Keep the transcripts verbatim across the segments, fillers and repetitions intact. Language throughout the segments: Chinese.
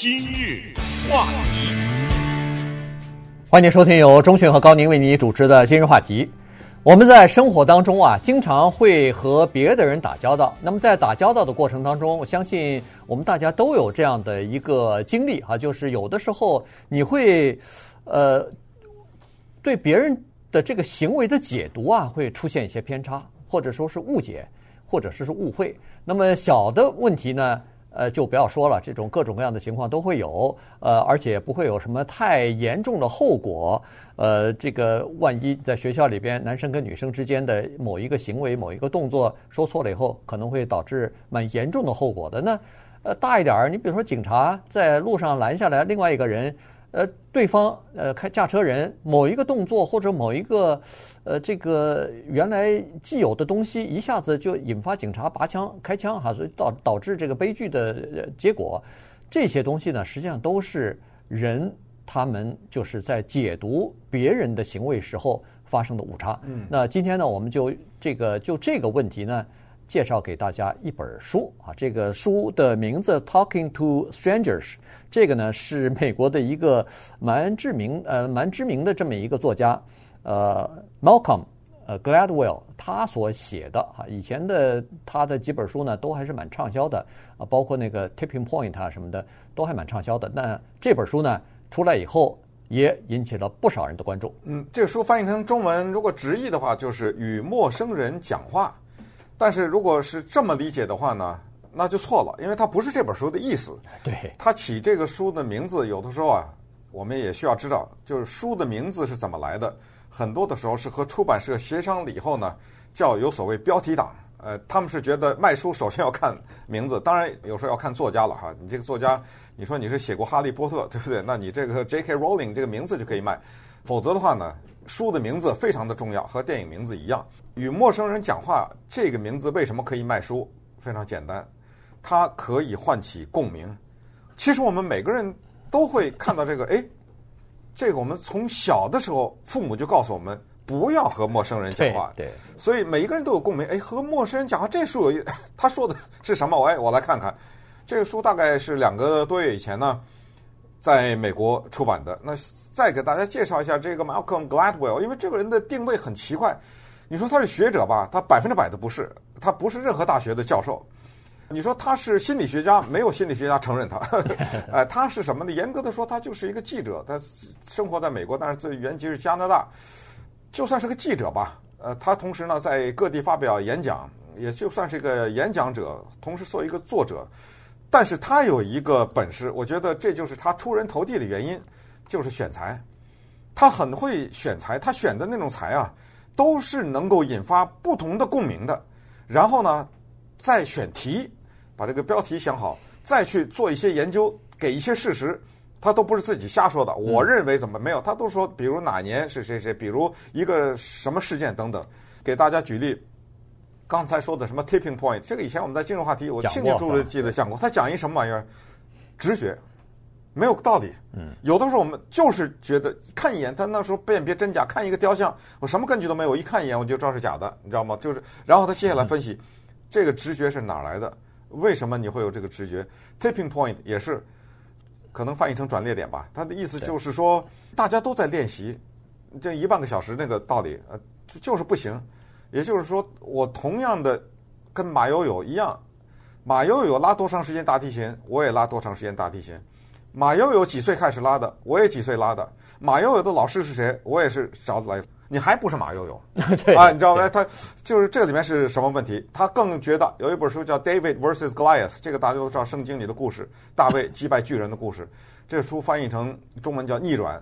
今日话题，欢迎收听由钟迅和高宁为你主持的今日话题。我们在生活当中啊，经常会和别的人打交道。那么在打交道的过程当中，我相信我们大家都有这样的一个经历啊，就是有的时候你会呃对别人的这个行为的解读啊，会出现一些偏差，或者说是误解，或者是误会。那么小的问题呢，呃，就不要说了，这种各种各样的情况都会有，呃，而且不会有什么太严重的后果。呃，这个万一在学校里边，男生跟女生之间的某一个行为、某一个动作说错了以后，可能会导致蛮严重的后果的。那呃，大一点儿，你比如说警察在路上拦下来另外一个人，呃，对方呃开驾车人某一个动作或者某一个呃这个原来既有的东西，一下子就引发警察拔枪开枪哈，所以导导致这个悲剧的结果。这些东西呢，实际上都是人他们就是在解读别人的行为时候发生的误差。嗯，那今天呢，我们就这个就这个问题呢，介绍给大家一本书啊，这个书的名字《Talking to Strangers》。这个呢是美国的一个蛮知名呃蛮知名的这么一个作家，呃 Malcolm 呃 Gladwell 他所写的啊，以前的他的几本书呢都还是蛮畅销的啊，包括那个 Tipping Point 啊什么的都还蛮畅销的。那这本书呢出来以后，也引起了不少人的关注。嗯，这个书翻译成中文，如果直译的话，就是与陌生人讲话。但是如果是这么理解的话呢，那就错了，因为它不是这本书的意思。对，它起这个书的名字，有的时候啊，我们也需要知道，就是书的名字是怎么来的。很多的时候是和出版社协商了以后呢，叫有所谓标题党。呃，他们是觉得卖书首先要看名字，当然有时候要看作家了哈。你这个作家，你说你是写过《哈利波特》，对不对？那你这个 J K Rowling 这个名字就可以卖，否则的话呢，书的名字非常的重要，和电影名字一样。与陌生人讲话这个名字为什么可以卖书？非常简单，它可以唤起共鸣。其实我们每个人都会看到这个，哎，这个我们从小的时候父母就告诉我们不要和陌生人讲话，对，对，所以每一个人都有共鸣。哎，和陌生人讲话，这书有他说的是什么？哎，我来看看。这个书大概是两个多月以前呢，在美国出版的。那再给大家介绍一下这个 Malcolm Gladwell， 因为这个人的定位很奇怪。你说他是学者吧，他百分之百的不是，他不是任何大学的教授。你说他是心理学家，没有心理学家承认他。呃，他是什么呢？严格的说，他就是一个记者，他生活在美国，但是最原籍是加拿大，就算是个记者吧。呃，他同时呢在各地发表演讲，也就算是一个演讲者，同时做一个作者。但是他有一个本事，我觉得这就是他出人头地的原因，就是选材。他很会选材，他选的那种材啊，都是能够引发不同的共鸣的，然后呢，再选题，把这个标题想好，再去做一些研究，给一些事实，他都不是自己瞎说的。我认为怎么没有，他都说，比如哪年是谁谁，比如一个什么事件等等。给大家举例，刚才说的什么 tipping point， 这个以前我们在金融话题我清清楚楚记得讲过，他讲一什么玩意儿，直觉。没有道理，有的时候我们就是觉得看一眼，他那时候辨别真假，看一个雕像，我什么根据都没有，一看一眼我就知道是假的，你知道吗？就是，然后他接下来分析，这个直觉是哪来的？为什么你会有这个直觉 ？Tipping point 也是，可能翻译成转捩点吧。他的意思就是说，大家都在练习，这一半个小时那个道理，呃，就是不行。也就是说，我同样的跟马友友一样，马友友拉多长时间大提琴，我也拉多长时间大提琴。马友友几岁开始拉的，我也几岁拉的。马友友的老师是谁，我也是找来。你还不是马友友啊？你知道吗？他就是这里面是什么问题？他更觉得有一本书叫《David vs Goliath》，这个大家都知道，圣经里的故事，大卫击败巨人的故事。这书翻译成中文叫逆转，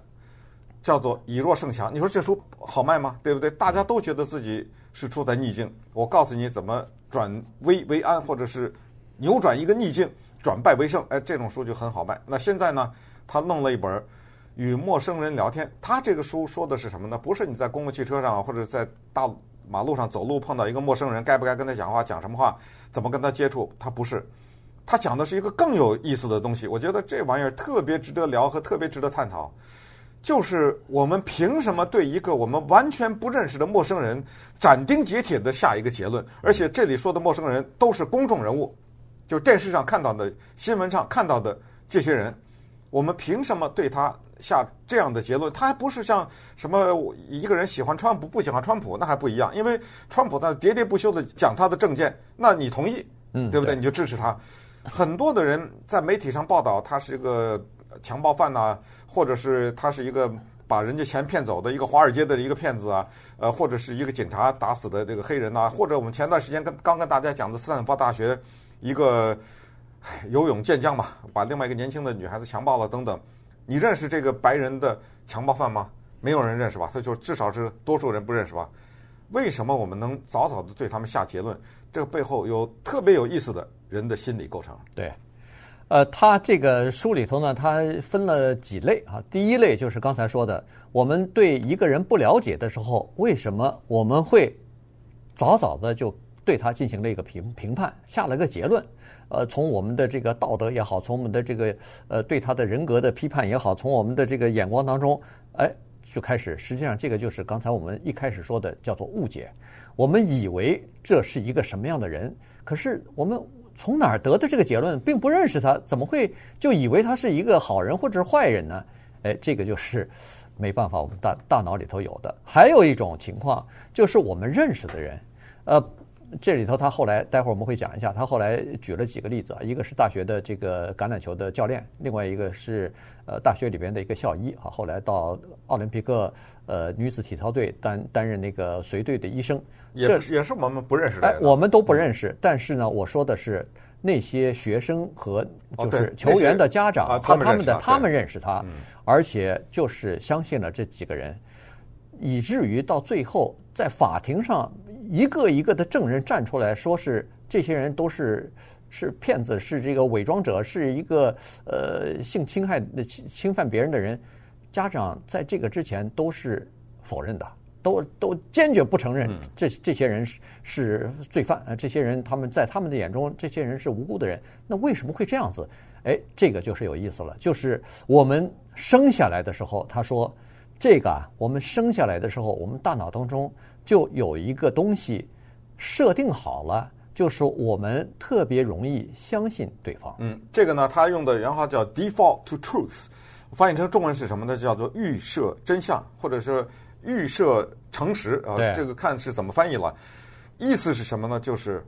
叫做以弱胜强。你说这书好卖吗？对不对？大家都觉得自己是处在逆境，我告诉你怎么转危为安，或者是扭转一个逆境。转败为胜，哎，这种书就很好卖。那现在呢，他弄了一本《与陌生人聊天》。他这个书说的是什么呢？不是你在公共汽车上或者在大马路上走路碰到一个陌生人，该不该跟他讲话，讲什么话，怎么跟他接触，他不是。他讲的是一个更有意思的东西。我觉得这玩意儿特别值得聊和特别值得探讨。就是我们凭什么对一个我们完全不认识的陌生人斩钉截铁的下一个结论？而且这里说的陌生人都是公众人物。就是电视上看到的，新闻上看到的这些人，我们凭什么对他下这样的结论？他还不是像什么一个人喜欢川普不喜欢川普那还不一样，因为川普在喋喋不休的讲他的政见，那你同意，嗯，对不对？你就支持他。很多的人在媒体上报道他是一个强暴犯啊，或者是他是一个把人家钱骗走的一个华尔街的一个骗子啊，呃，或者是一个警察打死的这个黑人啊，或者我们前段时间跟刚跟大家讲的斯坦福大学一个游泳健将嘛，把另外一个年轻的女孩子强暴了等等。你认识这个白人的强暴犯吗？没有人认识吧，所以就至少是多数人不认识吧。为什么我们能早早的对他们下结论？这个背后有特别有意思的人的心理构成。对。呃，他这个书里头呢，他分了几类啊。第一类就是刚才说的，我们对一个人不了解的时候，为什么我们会早早的就对他进行了一个评评判，下了个结论？呃，从我们的这个道德也好，从我们的这个呃对他的人格的批判也好，从我们的这个眼光当中，哎，就开始。实际上，这个就是刚才我们一开始说的，叫做误解。我们以为这是一个什么样的人，可是我们从哪儿得的这个结论，并不认识他，怎么会就以为他是一个好人或者是坏人呢？哎，这个就是没办法，我们大大脑里头有的。还有一种情况就是我们认识的人，呃，这里头他后来待会儿我们会讲一下，他后来举了几个例子啊，一个是大学的这个橄榄球的教练，另外一个是呃大学里边的一个校医啊，后来到奥林匹克呃女子体操队担担任那个随队的医生。也也是我们不认识的人、哎，我们都不认识。但是呢，我说的是那些学生和就是球员的家长和他们的，他们认识他，而且就是相信了这几个人，以至于到最后在法庭上一个一个的证人站出来说是这些人都是是骗子，是这个伪装者，是一个呃性侵害侵犯别人的人。家长在这个之前都是否认的。都都坚决不承认这这些人是是罪犯啊！这些人他们在他们的眼中，这些人是无辜的人。那为什么会这样子？哎，这个就是有意思了。就是我们生下来的时候，他说这个啊，我们生下来的时候，我们大脑当中就有一个东西设定好了，就是我们特别容易相信对方。嗯，这个呢，他用的原话叫 default to truth， 翻译成中文是什么呢？叫做预设真相，或者是预设诚实啊，这个看是怎么翻译了。意思是什么呢？就是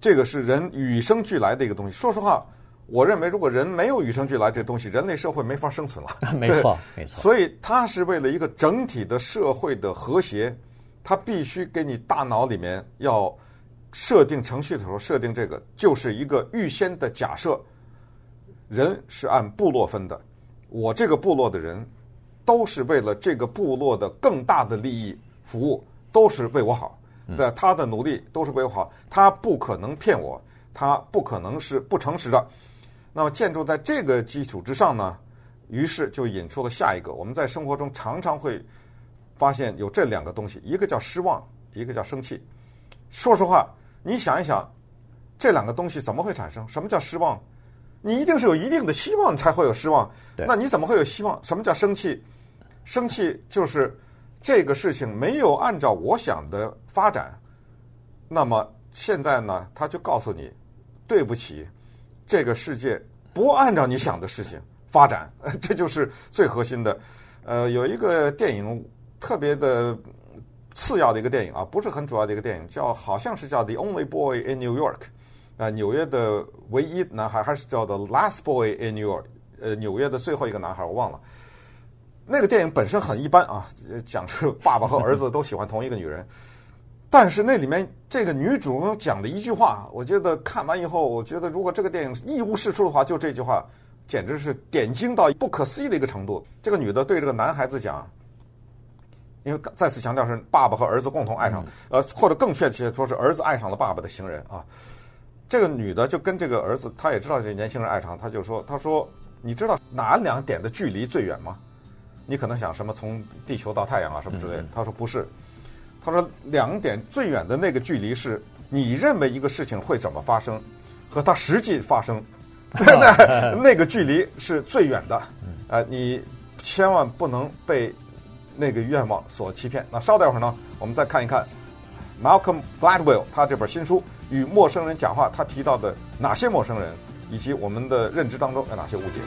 这个是人与生俱来的一个东西。说实话，我认为如果人没有与生俱来这个东西，人类社会没法生存了。没错，没错。所以它是为了一个整体的社会的和谐，它必须给你大脑里面要设定程序的时候设定这个，就是一个预先的假设。人是按部落分的，我这个部落的人都是为了这个部落的更大的利益服务，都是为我好，对，他的努力都是为我好，他不可能骗我，他不可能是不诚实的。那么建筑在这个基础之上呢，于是就引出了下一个。我们在生活中常常会发现有这两个东西，一个叫失望，一个叫生气。说实话，你想一想，这两个东西怎么会产生？什么叫失望？你一定是有一定的希望，你才会有失望。那你怎么会有希望？什么叫生气？生气就是这个事情没有按照我想的发展，那么现在呢，他就告诉你，对不起，这个世界不按照你想的事情发展，这就是最核心的。呃，有一个电影特别的次要的一个电影啊，不是很主要的一个电影，叫好像是叫《The Only Boy in New York》，呃，纽约的唯一男孩，还是叫《The Last Boy in New York》，呃，纽约的最后一个男孩，我忘了。那个电影本身很一般啊，讲是爸爸和儿子都喜欢同一个女人，但是那里面这个女主人讲的一句话，我觉得看完以后，我觉得如果这个电影一无是处的话，就这句话简直是点睛到不可思议的一个程度。这个女的对这个男孩子讲，因为再次强调是爸爸和儿子共同爱上，呃，或者更确切说是儿子爱上了爸爸的情人啊。这个女的就跟这个儿子，她也知道这年轻人爱上，她就说，她说你知道哪两点的距离最远吗？你可能想什么从地球到太阳啊什么之类的，他说不是，他说两点最远的那个距离是你认为一个事情会怎么发生和它实际发生那那个距离是最远的，呃，你千万不能被那个愿望所欺骗。那稍待会儿呢，我们再看一看 Malcolm Gladwell 他这本新书《与陌生人讲话》，他提到的哪些陌生人，以及我们的认知当中有哪些误解。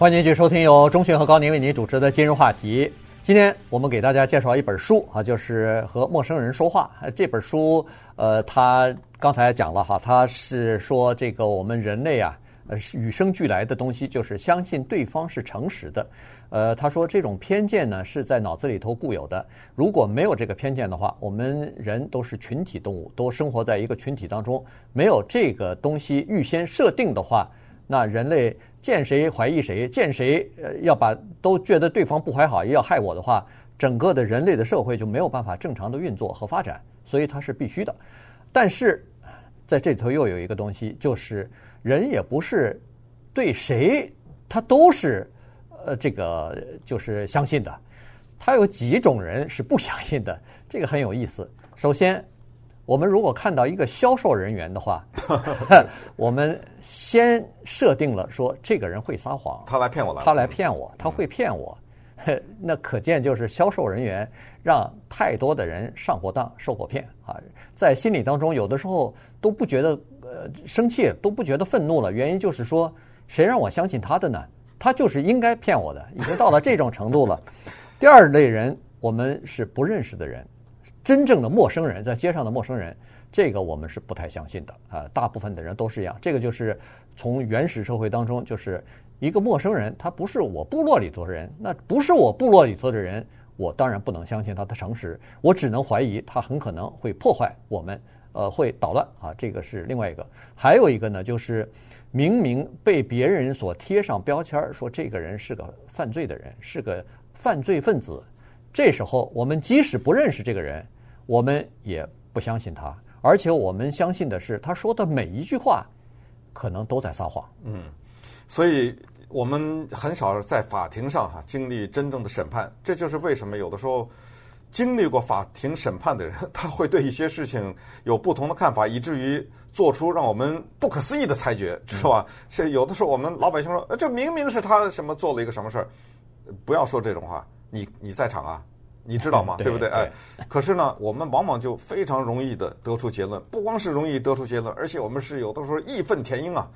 欢迎继续收听由钟迅和高宁为您主持的今日话题。今天我们给大家介绍一本书啊，就是和陌生人说话。这本书呃，它刚才讲了哈，它是说这个我们人类啊，呃，与生俱来的东西就是相信对方是诚实的。呃，他说这种偏见呢是在脑子里头固有的，如果没有这个偏见的话，我们人都是群体动物，都生活在一个群体当中，没有这个东西预先设定的话，那人类见谁怀疑谁，见谁呃要把都觉得对方不怀好也要害我的话，整个的人类的社会就没有办法正常的运作和发展，所以它是必须的。但是在这里头又有一个东西，就是人也不是对谁他都是呃这个就是相信的，他有几种人是不相信的，这个很有意思。首先，我们如果看到一个销售人员的话，我们先设定了说这个人会撒谎，他来骗我了，他来骗我，他会骗我。那可见就是销售人员让太多的人上过当、受过骗啊，在心理当中有的时候都不觉得呃生气，都不觉得愤怒了。原因就是说，谁让我相信他的呢？他就是应该骗我的，已经到了这种程度了。第二类人，我们是不认识的人。真正的陌生人，在街上的陌生人，这个我们是不太相信的啊、呃。大部分的人都是一样，这个就是从原始社会当中，就是一个陌生人，他不是我部落里头的人，那不是我部落里头的人，我当然不能相信他的诚实，我只能怀疑他很可能会破坏我们，呃，会捣乱啊。这个是另外一个。还有一个呢，就是明明被别人所贴上标签儿，说这个人是个犯罪的人，是个犯罪分子。这时候我们即使不认识这个人，我们也不相信他，而且我们相信的是他说的每一句话可能都在撒谎。嗯，所以我们很少在法庭上哈、啊、经历真正的审判，这就是为什么有的时候经历过法庭审判的人，他会对一些事情有不同的看法，以至于做出让我们不可思议的裁决，知道吧？是有的时候我们老百姓说，这明明是他什么做了一个什么事儿，不要说这种话。你你在场啊，你知道吗？对不对？哎，可是呢，我们往往就非常容易的得出结论，不光是容易得出结论，而且我们是有的时候义愤填膺啊。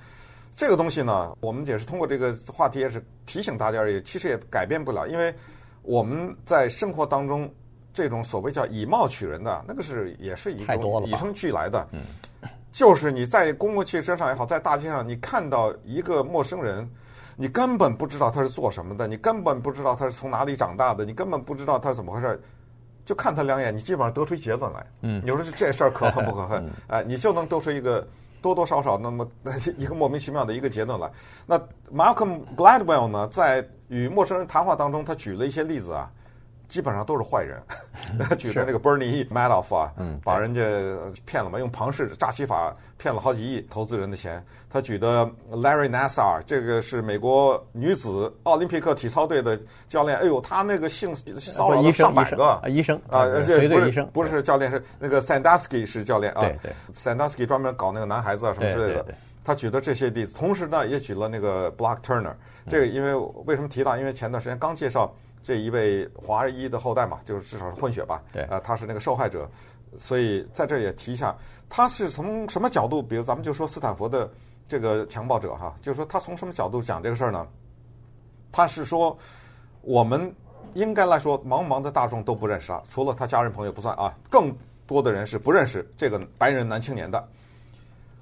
这个东西呢，我们也是通过这个话题也是提醒大家而已，其实也改变不了，因为我们在生活当中这种所谓叫以貌取人的那个是也是一种与生俱来的。嗯，就是你在公共汽车上也好，在大街上你看到一个陌生人，你根本不知道他是做什么的，你根本不知道他是从哪里长大的，你根本不知道他是怎么回事，就看他两眼，你基本上得出结论来。嗯，你说这事儿可恨不可恨？哎、嗯呃，你就能得出一个多多少少那么一个莫名其妙的一个结论来。那 Malcolm Gladwell 呢，在与陌生人谈话当中，他举了一些例子啊，基本上都是坏人。举了那个 Bernie Madoff 啊，嗯、把人家骗了嘛，用庞氏诈欺法骗了好几亿投资人的钱。他举的 Larry Nassar， 这个是美国女子奥林匹克体操队的教练。哎呦，他那个性骚扰了上百个医生啊，这不是不是教练，是那个 Sandusky 是教练啊， Sandusky 专门搞那个男孩子啊什么之类的。对对对，他举的这些例子，同时呢也举了那个 Brock Turner。这个因为为什么提到？因为前段时间刚介绍。这一位华裔的后代嘛，就是至少是混血吧，对，呃，他是那个受害者，所以在这也提一下，他是从什么角度？比如咱们就说斯坦福的这个强暴者哈，就是说他从什么角度讲这个事儿呢？他是说，我们应该来说，茫茫的大众都不认识啊，除了他家人朋友不算啊，更多的人是不认识这个白人男青年的。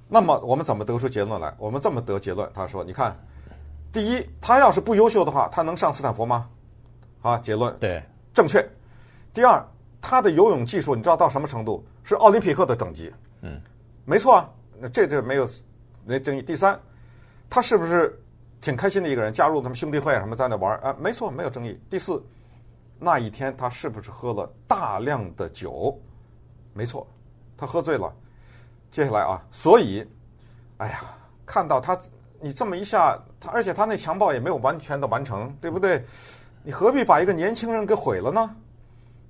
那么我们怎么得出结论来？我们这么得结论，他说，你看，第一，他要是不优秀的话，他能上斯坦福吗？啊，结论对正确。第二，他的游泳技术你知道到什么程度？是奥林匹克的等级。嗯，没错啊，这这没有没争议。第三，他是不是挺开心的一个人，加入他们兄弟会什么在那玩啊？没错，没有争议。第四，那一天他是不是喝了大量的酒？没错，他喝醉了。接下来啊，所以，哎呀，看到他你这么一下，他而且他那强暴也没有完全的完成，对不对？你何必把一个年轻人给毁了呢？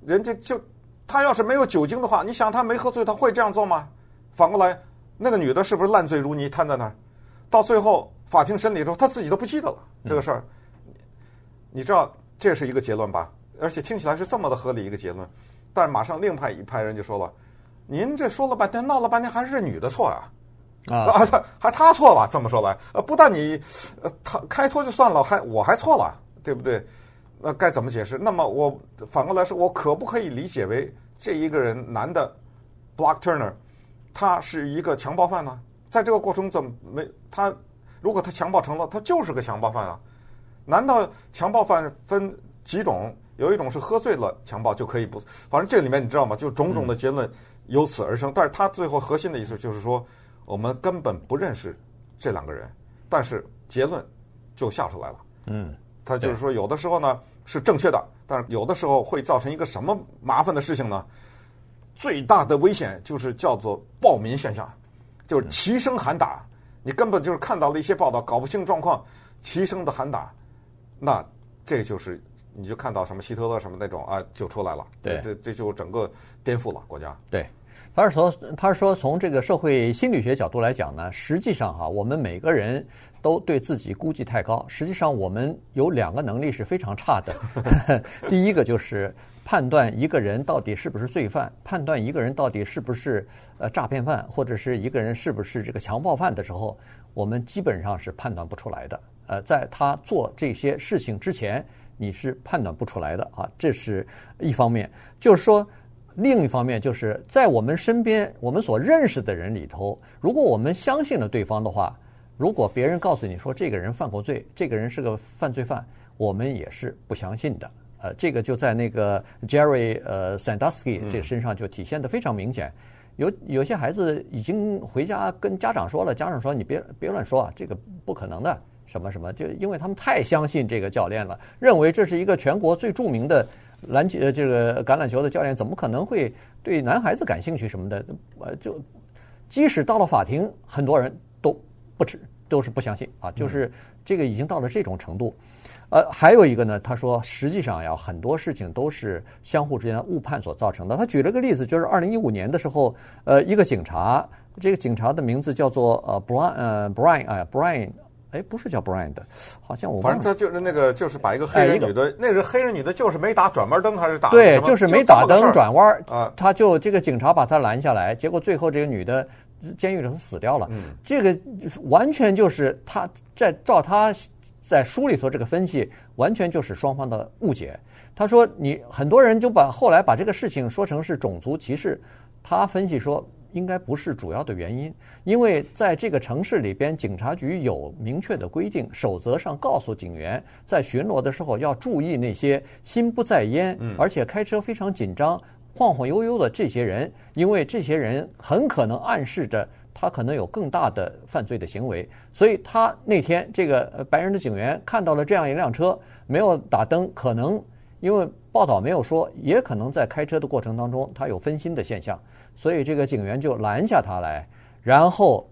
人家就他要是没有酒精的话，你想他没喝醉，他会这样做吗？反过来，那个女的是不是烂醉如泥瘫在那儿？到最后法庭审理之后，他自己都不记得了这个事儿。你知道这是一个结论吧？而且听起来是这么的合理一个结论，但是马上另派一派人就说了：“您这说了半天，闹了半天，还是这女的错啊？啊，他还他错了，这么说来，呃，不但你呃他开脱就算了，还我还错了，对不对？那、呃、该怎么解释？那么我反过来说，我可不可以理解为这一个人男的 Brock Turner， 他是一个强暴犯呢、啊？在这个过程怎么没他？如果他强暴成了，他就是个强暴犯啊？难道强暴犯分几种？有一种是喝醉了强暴就可以不，反正这里面你知道吗？就种种的结论由此而生。但是他最后核心的意思就是说，我们根本不认识这两个人，但是结论就下出来了。嗯，他就是说，有的时候呢是正确的，但是有的时候会造成一个什么麻烦的事情呢？最大的危险就是叫做暴民现象，就是齐声喊打。你根本就是看到了一些报道，搞不清状况，齐声的喊打，那这就是。你就看到什么希特勒什么那种啊，就出来了。对，这这就整个颠覆了国家。对，他是说，他是说从这个社会心理学角度来讲呢，实际上哈、啊，我们每个人都对自己估计太高。实际上，我们有两个能力是非常差的。第一个就是判断一个人到底是不是罪犯，判断一个人到底是不是呃诈骗犯，或者是一个人是不是这个强暴犯的时候，我们基本上是判断不出来的。呃，在他做这些事情之前。你是判断不出来的啊，这是一方面。就是说，另一方面就是在我们身边，我们所认识的人里头，如果我们相信了对方的话，如果别人告诉你说这个人犯过罪，这个人是个犯罪犯，我们也是不相信的。呃，这个就在那个 Jerry 呃 Sandusky 这身上就体现得非常明显。有有些孩子已经回家跟家长说了，家长说你别别乱说啊，这个不可能的。什么什么？就因为他们太相信这个教练了，认为这是一个全国最著名的篮球这个橄榄球的教练，怎么可能会对男孩子感兴趣什么的？呃，就即使到了法庭，很多人都不知都是不相信啊，就是这个已经到了这种程度。呃，还有一个呢，他说实际上呀，很多事情都是相互之间的误判所造成的。他举了个例子，就是二零一五年的时候，呃，一个警察，这个警察的名字叫做呃 Brian 呃 Brian 哎 Brian。哎，不是叫 Brian 的，好像我忘了。反正他就是那个，就是把一个黑人女的，哎、那是黑人女的，就是没打转弯灯还是打？对，就是没打灯转弯啊，他就这个警察把他拦下来，结果最后这个女的监狱里头死掉了。嗯，这个完全就是他在照他在书里头这个分析，完全就是双方的误解。他说你很多人就把后来把这个事情说成是种族歧视，他分析说。应该不是主要的原因，因为在这个城市里边，警察局有明确的规定，守则上告诉警员，在巡逻的时候要注意那些心不在焉，而且开车非常紧张、晃晃悠悠的这些人，因为这些人很可能暗示着他可能有更大的犯罪的行为。所以他那天这个白人的警员看到了这样一辆车，没有打灯，可能因为报道没有说，也可能在开车的过程当中他有分心的现象。所以这个警员就拦下他来，然后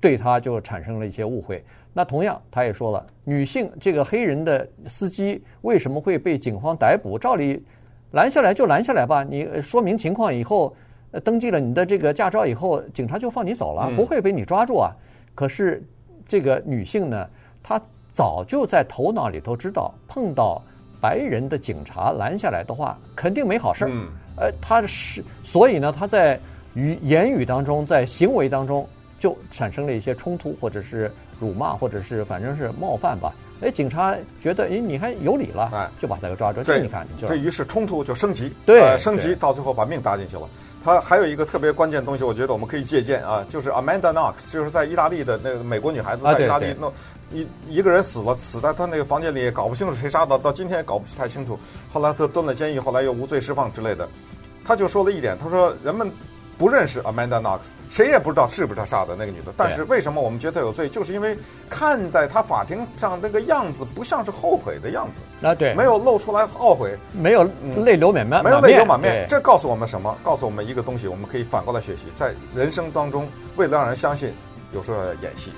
对他就产生了一些误会。那同样，他也说了，女性这个黑人的司机为什么会被警方逮捕？照理拦下来就拦下来吧，你说明情况以后，登记了你的这个驾照以后，警察就放你走了，不会被你抓住啊。可是这个女性呢，她早就在头脑里头知道，碰到白人的警察拦下来的话，肯定没好事儿。嗯呃，他是，所以呢，他在语言语当中，在行为当中就产生了一些冲突，或者是辱骂，或者是反正是冒犯吧。哎，警察觉得，哎，你还有理了，哎，就把他给抓住。这你看，这于是冲突就升级，对，呃、升级到最后把命搭进去了。他还有一个特别关键东西，我觉得我们可以借鉴啊，就是 Amanda Knox， 就是在意大利的那个美国女孩子，在意大利弄一一个人死了，死在她那个房间里，也搞不清楚谁杀的，到今天也搞不太清楚。后来她蹲了监狱，后来又无罪释放之类的。他就说了一点，他说人们不认识 Amanda Knox， 谁也不知道是不是她杀的那个女的。但是为什么我们觉得她有罪，就是因为看在她法庭上那个样子，不像是后悔的样子啊，对，没有露出来懊悔，没有泪流满面，嗯、没有泪流满面。这告诉我们什么？告诉我们一个东西，我们可以反过来学习，在人生当中，为了让人相信，有时候要演戏。